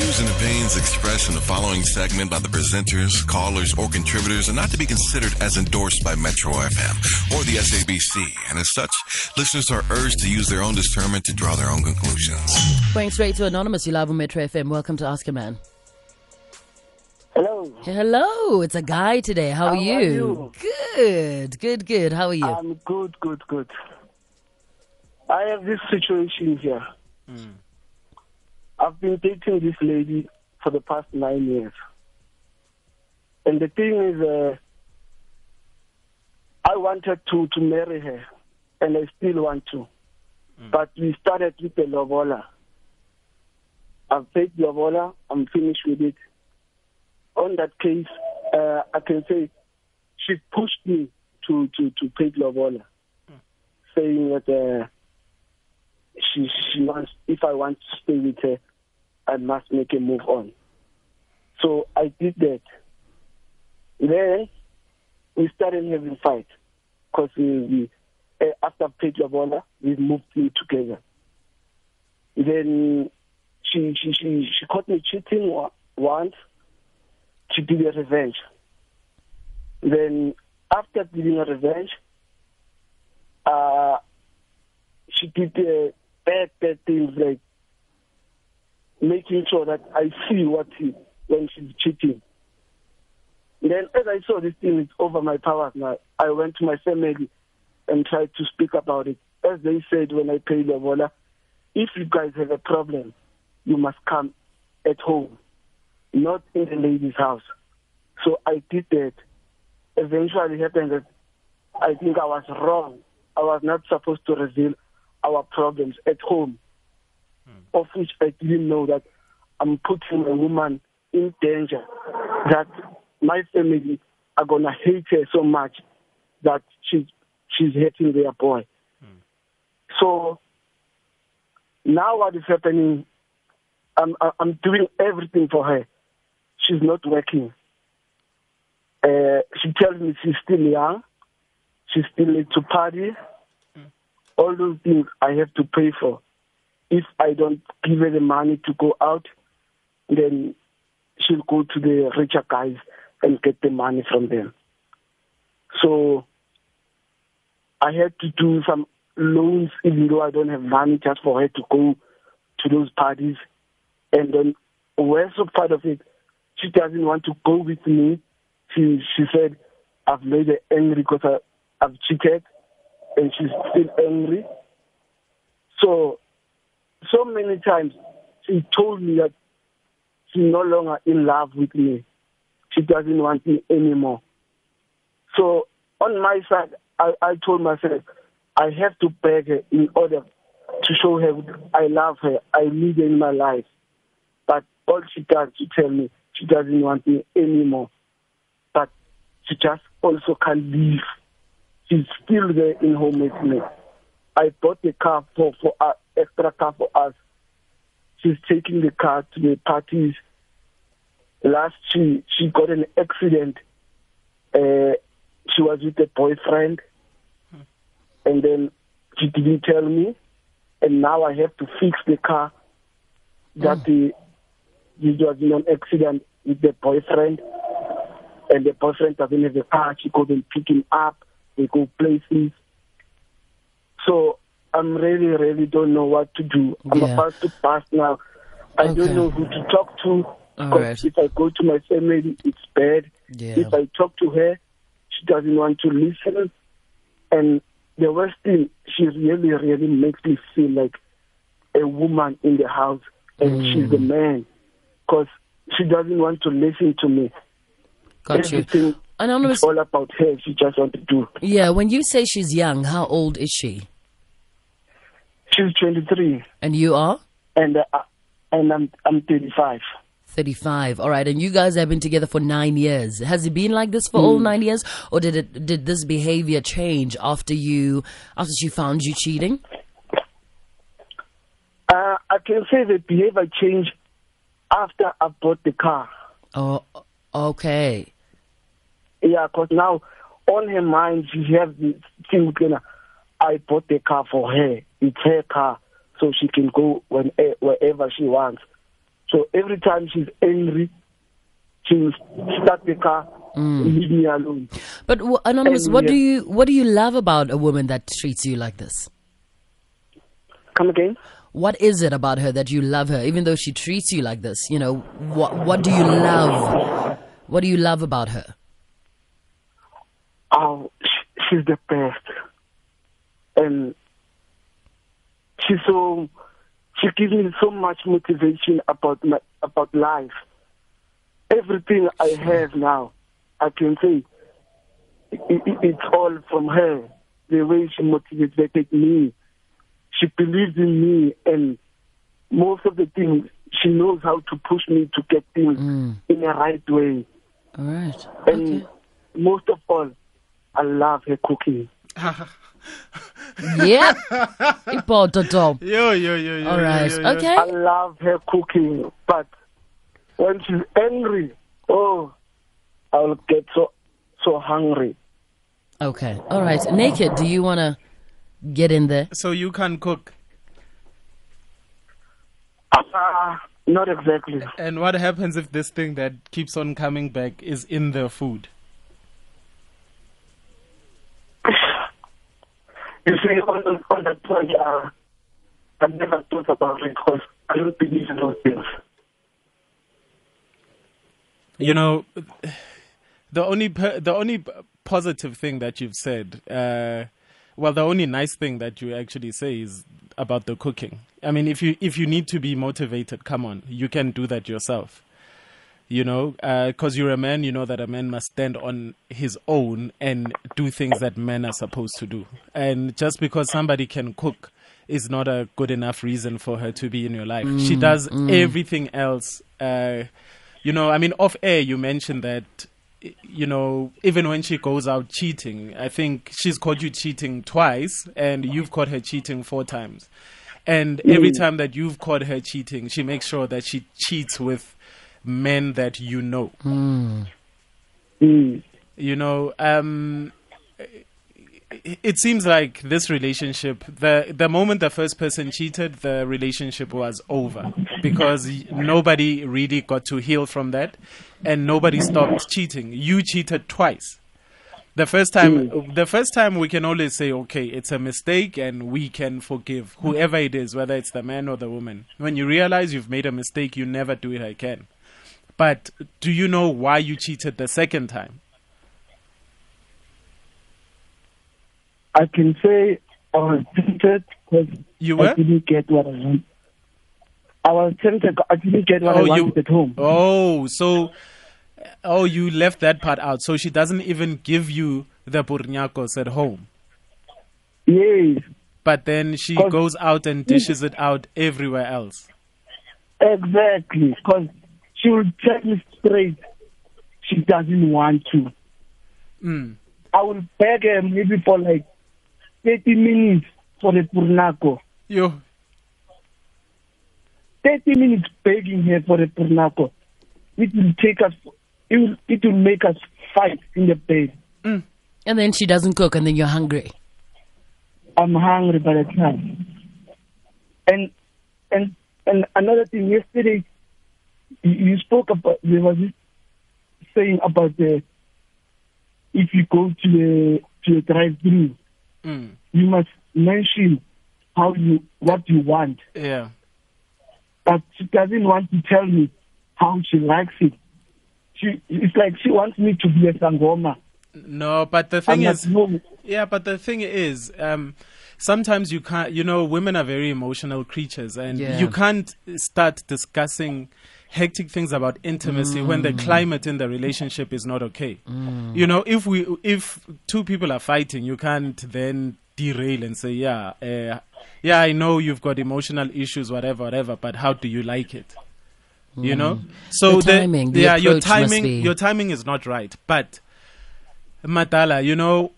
views and opinions expressed in the following segment by the presenters, callers, or contributors are not to be considered as endorsed by Metro FM or the SABC, and as such, listeners are urged to use their own discernment to draw their own conclusions. Going straight to Anonymous, you live on Metro FM. Welcome to Ask A Man. Hello. Hello. It's a guy today. How are you? Good. How are you? I'm good. I have this situation here. Mm. I've been dating this lady for the past 9 years. And the thing is, I wanted to marry her, and I still want to. Mm. But we started with the lobola. I've paid lobola. I'm finished with it. On that case, I can say she pushed me to pay lobola, saying that she wants, if I want to stay with her, I must make a move on. So I did that. Then we started having a fight because after Page of Honor, we moved in together. Then she caught me cheating once. She did a revenge. Then after doing a revenge, she did bad things, like making sure that I see when she's cheating. Then as I saw this thing is over my powers now, I went to my family and tried to speak about it. As they said when I paid lobola, if you guys have a problem, you must come at home, not in the lady's house. So I did that. Eventually it happened that I think I was wrong. I was not supposed to reveal our problems at home, of which I didn't know that I'm putting a woman in danger, that my family are going to hate her so much that she's hating their boy. Mm. So now what is happening, I'm doing everything for her. She's not working. She tells me she's still young. She still needs to party. Mm. All those things I have to pay for. If I don't give her the money to go out, then she'll go to the richer guys and get the money from them. So I had to do some loans, even though I don't have money, just for her to go to those parties. And then, worst part of it, she doesn't want to go with me. She said, I've made her angry because I've cheated, and she's still angry. So many times, she told me that she's no longer in love with me. She doesn't want me anymore. So on my side, I told myself, I have to beg her in order to show her I love her, I need her in my life. But all she does, she tells me she doesn't want me anymore. But she just also can't leave. She's still there in home with me. I bought a car for extra car for us. She's taking the car to the parties. Last she got an accident. She was with a boyfriend, and then she didn't tell me. And now I have to fix the car that it was in an accident with the boyfriend, and the boyfriend doesn't have the car. She couldn't pick him up. They go places. So I'm really don't know what to do. I'm about to pass now. I don't know who to talk to. Because if I go to my family, it's bad. Yeah. If I talk to her, she doesn't want to listen. And the worst thing, she really makes me feel like a woman in the house, and she's the man, because she doesn't want to listen to me. Everything Anonymous, it's all about her. She just wants to do. Yeah, when you say she's young, how old is she? She's 23. And you are? And I'm 35. 35. All right. And you guys have been together for 9 years. Has it been like this for all 9 years, or did this behavior change after she found you cheating? I can say the behavior changed after I bought the car. Oh, okay. Yeah, because now on her mind, she has this thing, I bought the car for her. It's her car, so she can go wherever she wants. So every time she's angry, she'll start the car, leave me alone. But Anonymous, and what do you love about a woman that treats you like this? Come again? What is it about her that you love her, even though she treats you like this? You know, what do you love? What do you love about her? Oh, she's the best, and she gives me so much motivation about life. Everything I have now, I can say it's all from her. The way she motivated me, she believes in me, and most of the things she knows how to push me to get things in the right way. All right, and most of all, I love her cooking. Yep. Yo. All right. Yo. Okay. I love her cooking, but when she's angry, I'll get so hungry. Okay. All right. Naked, do you want to get in there? So you can cook? Not exactly. And what happens if this thing that keeps on coming back is in the food? You see, on that point, I never thought about it because I don't believe in those things. You know, the only positive thing that you've said, the only nice thing that you actually say is about the cooking. I mean, if you need to be motivated, come on, you can do that yourself. You know, because you're a man, you know that a man must stand on his own and do things that men are supposed to do. And just because somebody can cook is not a good enough reason for her to be in your life. She does everything else. You know, I mean, off air, you mentioned that, you know, even when she goes out cheating, I think she's caught you cheating twice and you've caught her cheating 4 times. And every time that you've caught her cheating, she makes sure that she cheats with men that you know. You know, it seems like this relationship, the moment the first person cheated, the relationship was over because nobody really got to heal from that and nobody stopped cheating. You cheated twice. The first time we can always say, okay, it's a mistake and we can forgive whoever it is, whether it's the man or the woman. When you realize you've made a mistake, you never do it again. But do you know why you cheated the second time? I can say I was tempted because I didn't get what I wanted. I was tempted because I didn't get what I wanted at home. So you left that part out. So she doesn't even give you the burnyakos at home. Yes. But then she goes out and dishes it out everywhere else. Exactly, because she will tell me straight she doesn't want to. I will beg her maybe for like 30 minutes for the purnako. 30 minutes begging her for the purnako. It will take us, it will make us fight in the bed. And then she doesn't cook and then you're hungry. I'm hungry by the time. And another thing, yesterday, you spoke about, there was this saying about if you go to the drive-thru, you must mention what you want. Yeah. But she doesn't want to tell me how she likes it. It's like she wants me to be a Sangoma. No, but the thing is, sometimes you can't, you know, women are very emotional creatures and you can't start discussing hectic things about intimacy when the climate in the relationship is not okay. You know, if two people are fighting, you can't then derail and say, I know you've got emotional issues, whatever, but how do you like it? You know? So your timing is not right. But Matala, you know,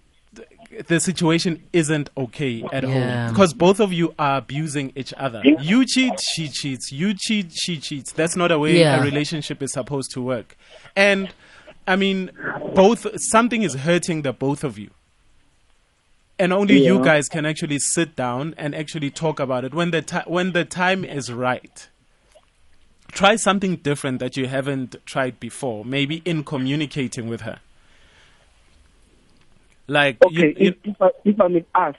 the situation isn't okay at home because both of you are abusing each other. You cheat, she cheats. You cheat, she cheats. That's not a way a relationship is supposed to work. And I mean, something is hurting the both of you. And only you guys can actually sit down and actually talk about it when the time is right. Try something different that you haven't tried before, maybe in communicating with her. Like, okay, if I may ask,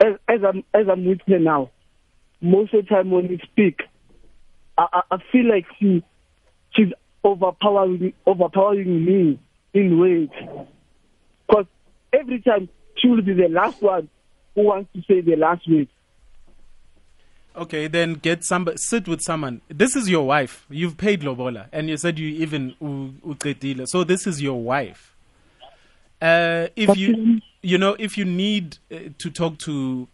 as I'm with her now, most of the time when we speak, I feel like she's overpowering me in ways. Because every time she will be the last one who wants to say the last word. Okay, then sit with someone. This is your wife. You've paid lobola, and you said you even uqedile. So this is your wife. If you know, if you need to talk to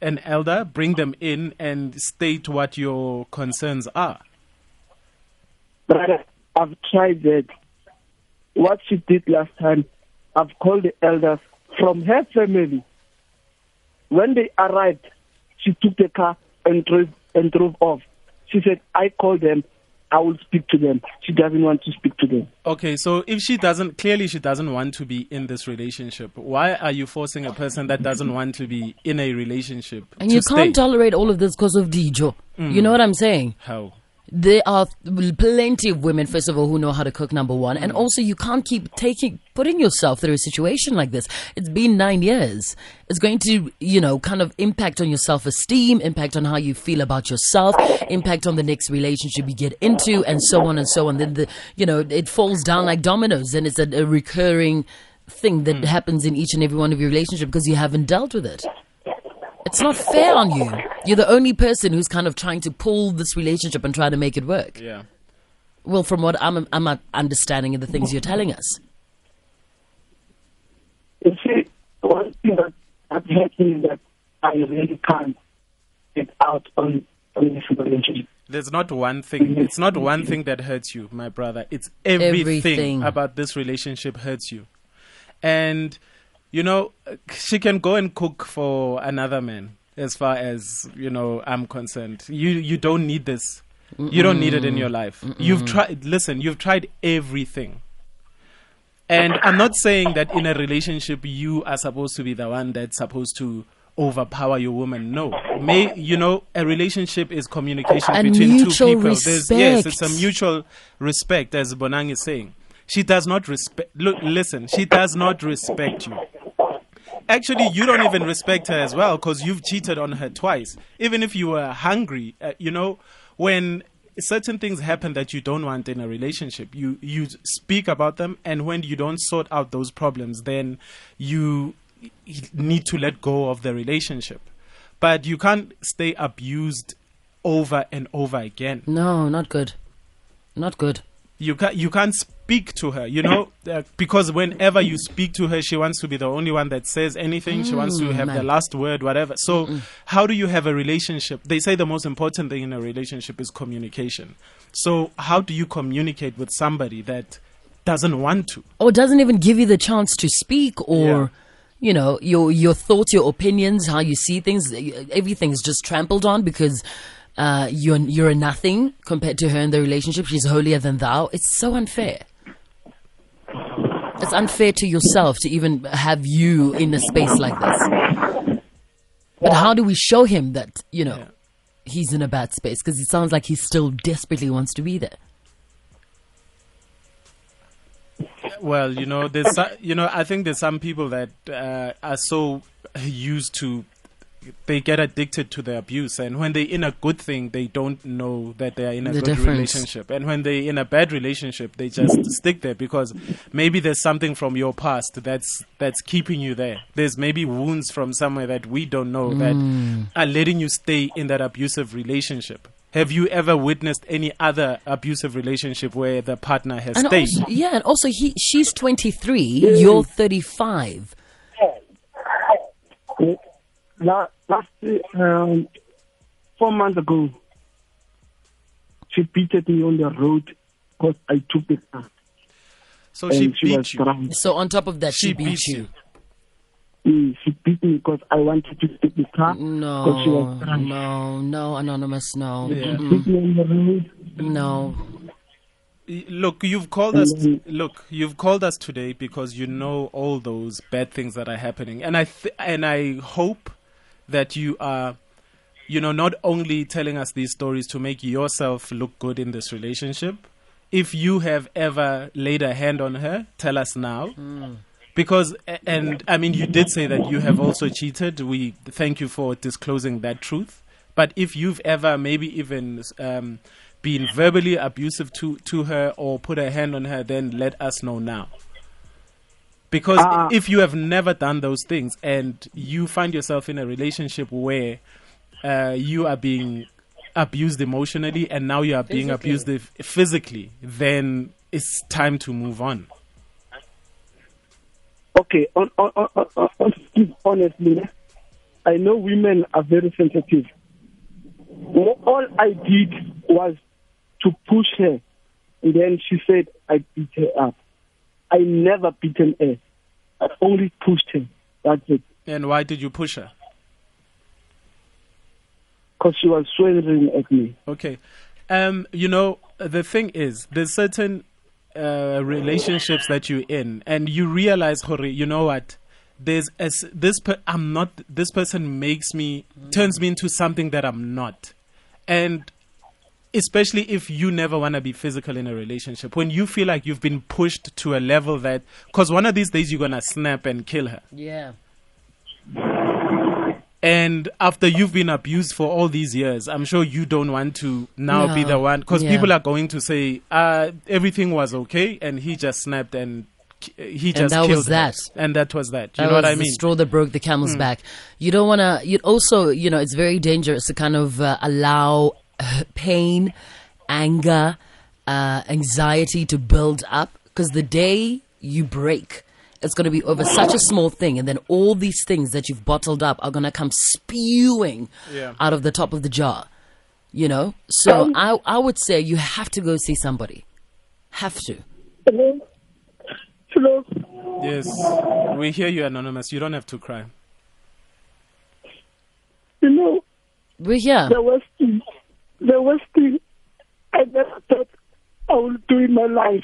an elder, bring them in and state what your concerns are. Brother, I've tried that. What she did last time, I've called the elders from her family. When they arrived, she took the car and drove off. She said, I called them. I will speak to them. She doesn't want to speak to them. Okay, so if she doesn't want to be in this relationship, why are you forcing a person that doesn't want to be in a relationship? And you can't tolerate all of this because of Dijo. Mm. You know what I'm saying? How? There are plenty of women, first of all, who know how to cook, number one. And also, you can't keep putting yourself through a situation like this. It's been 9 years. It's going to, you know, kind of impact on your self-esteem, impact on how you feel about yourself, impact on the next relationship you get into, and so on and so on. Then, you know, it falls down like dominoes, and it's a recurring thing that happens in each and every one of your relationships because you haven't dealt with it. It's not fair on you. You're the only person who's kind of trying to pull this relationship and try to make it work. Yeah. Well, from what I'm understanding of the things you're telling us. You see, one thing that's happening that I really can't get out on this relationship. There's not one thing. It's not one thing that hurts you, my brother. It's everything about this relationship hurts you. And you know, she can go and cook for another man, as far as, you know, I'm concerned. You don't need this. Mm-mm. You don't need it in your life. Mm-mm. You've tried everything. And I'm not saying that in a relationship you are supposed to be the one that's supposed to overpower your woman. No. You know, a relationship is communication between two people. Yes, it's a mutual respect, as Bonang is saying. She does not respect. Look, listen, she does not respect you. Actually, you don't even respect her as well because you've cheated on her twice. Even if you were hungry, you know, when certain things happen that you don't want in a relationship, you speak about them, and when you don't sort out those problems, then you need to let go of the relationship. But you can't stay abused over and over again. No, not good. Not good. You can't speak to her, you know, because whenever you speak to her, she wants to be the only one that says anything. She wants to have the last word, whatever. So how do you have a relationship? They say the most important thing in a relationship is communication. So how do you communicate with somebody that doesn't want to? Or doesn't even give you the chance to speak or... Yeah. You know, your thoughts, your opinions, how you see things, everything's just trampled on because... you're a nothing compared to her in the relationship. She's holier than thou. It's so unfair. It's unfair to yourself to even have you in a space like this. But how do we show him that, you know, he's in a bad space? Because it sounds like he still desperately wants to be there. Well, you know, I think there's some people that are so used to, they get addicted to the abuse, and when they're in a good thing, they don't know that they are in a good relationship. And when they're in a bad relationship, they just stick there because maybe there's something from your past that's keeping you there. There's maybe wounds from somewhere that we don't know that are letting you stay in that abusive relationship. Have you ever witnessed any other abusive relationship where the partner has stayed? Also, and also she's 23, you're 35. Last 4 months ago, she beated me on the road because I took the car. So she beat you. Drunk. So on top of that, she beat you. She beat me because I wanted to take the car. No, she was drunk. No, anonymous, no. Yeah. She beat me on the road. No. Look, you've called us today because you know all those bad things that are happening, and I hope that you are you know, not only telling us these stories to make yourself look good in this relationship. If you have ever laid a hand on her, tell us now. Mm. Because, and I mean, you did say that you have also cheated. We thank you for disclosing that truth. But if you've ever maybe even been verbally abusive to her or put a hand on her, then let us know now. Because if you have never done those things and you find yourself in a relationship where you are being abused emotionally and now you are being abused physically, then it's time to move on. Okay, honestly, I know women are very sensitive. All I did was to push her, and then she said I beat her up. I never beaten her. I only pushed her. That's it. And why did you push her? Because she was swearing at me. Okay. You know, the thing is, there's certain relationships that you're in, and you realize, you know what? There's this person makes me, turns me into something that I'm not. And especially if you never want to be physical in a relationship, when you feel like you've been pushed to a level that, because one of these days you're going to snap and kill her. Yeah. And after you've been abused for all these years, I'm sure you don't want to now be the one, because people are going to say, everything was okay and he just snapped and he just killed her. And that was that. You know what I mean? That was the straw that broke the camel's back. You don't want to, you also, you know, it's very dangerous to kind of allow pain, anger, anxiety to build up, because the day you break, it's going to be over such a small thing, and then all these things that you've bottled up are going to come spewing out of the top of the jar, you know? So I would say you have to go see somebody. Have to. Hello? Hello? Yes. We hear you, Anonymous. You don't have to cry. You know, we're here. The worst thing I never thought I would do in my life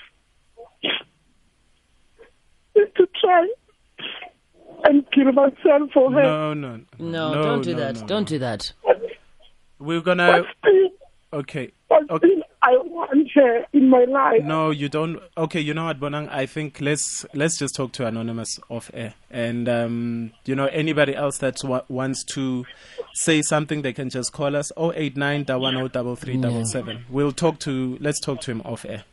is to try and kill myself for her. No, don't do that. Don't do that. We're gonna. Okay. I want her in my life. No, you don't. Okay, you know what, Bonang? I think let's just talk to Anonymous off air, and you know, anybody else that wants to say something, they can just call us 089-110-3377. We'll talk to. Let's talk to him off air.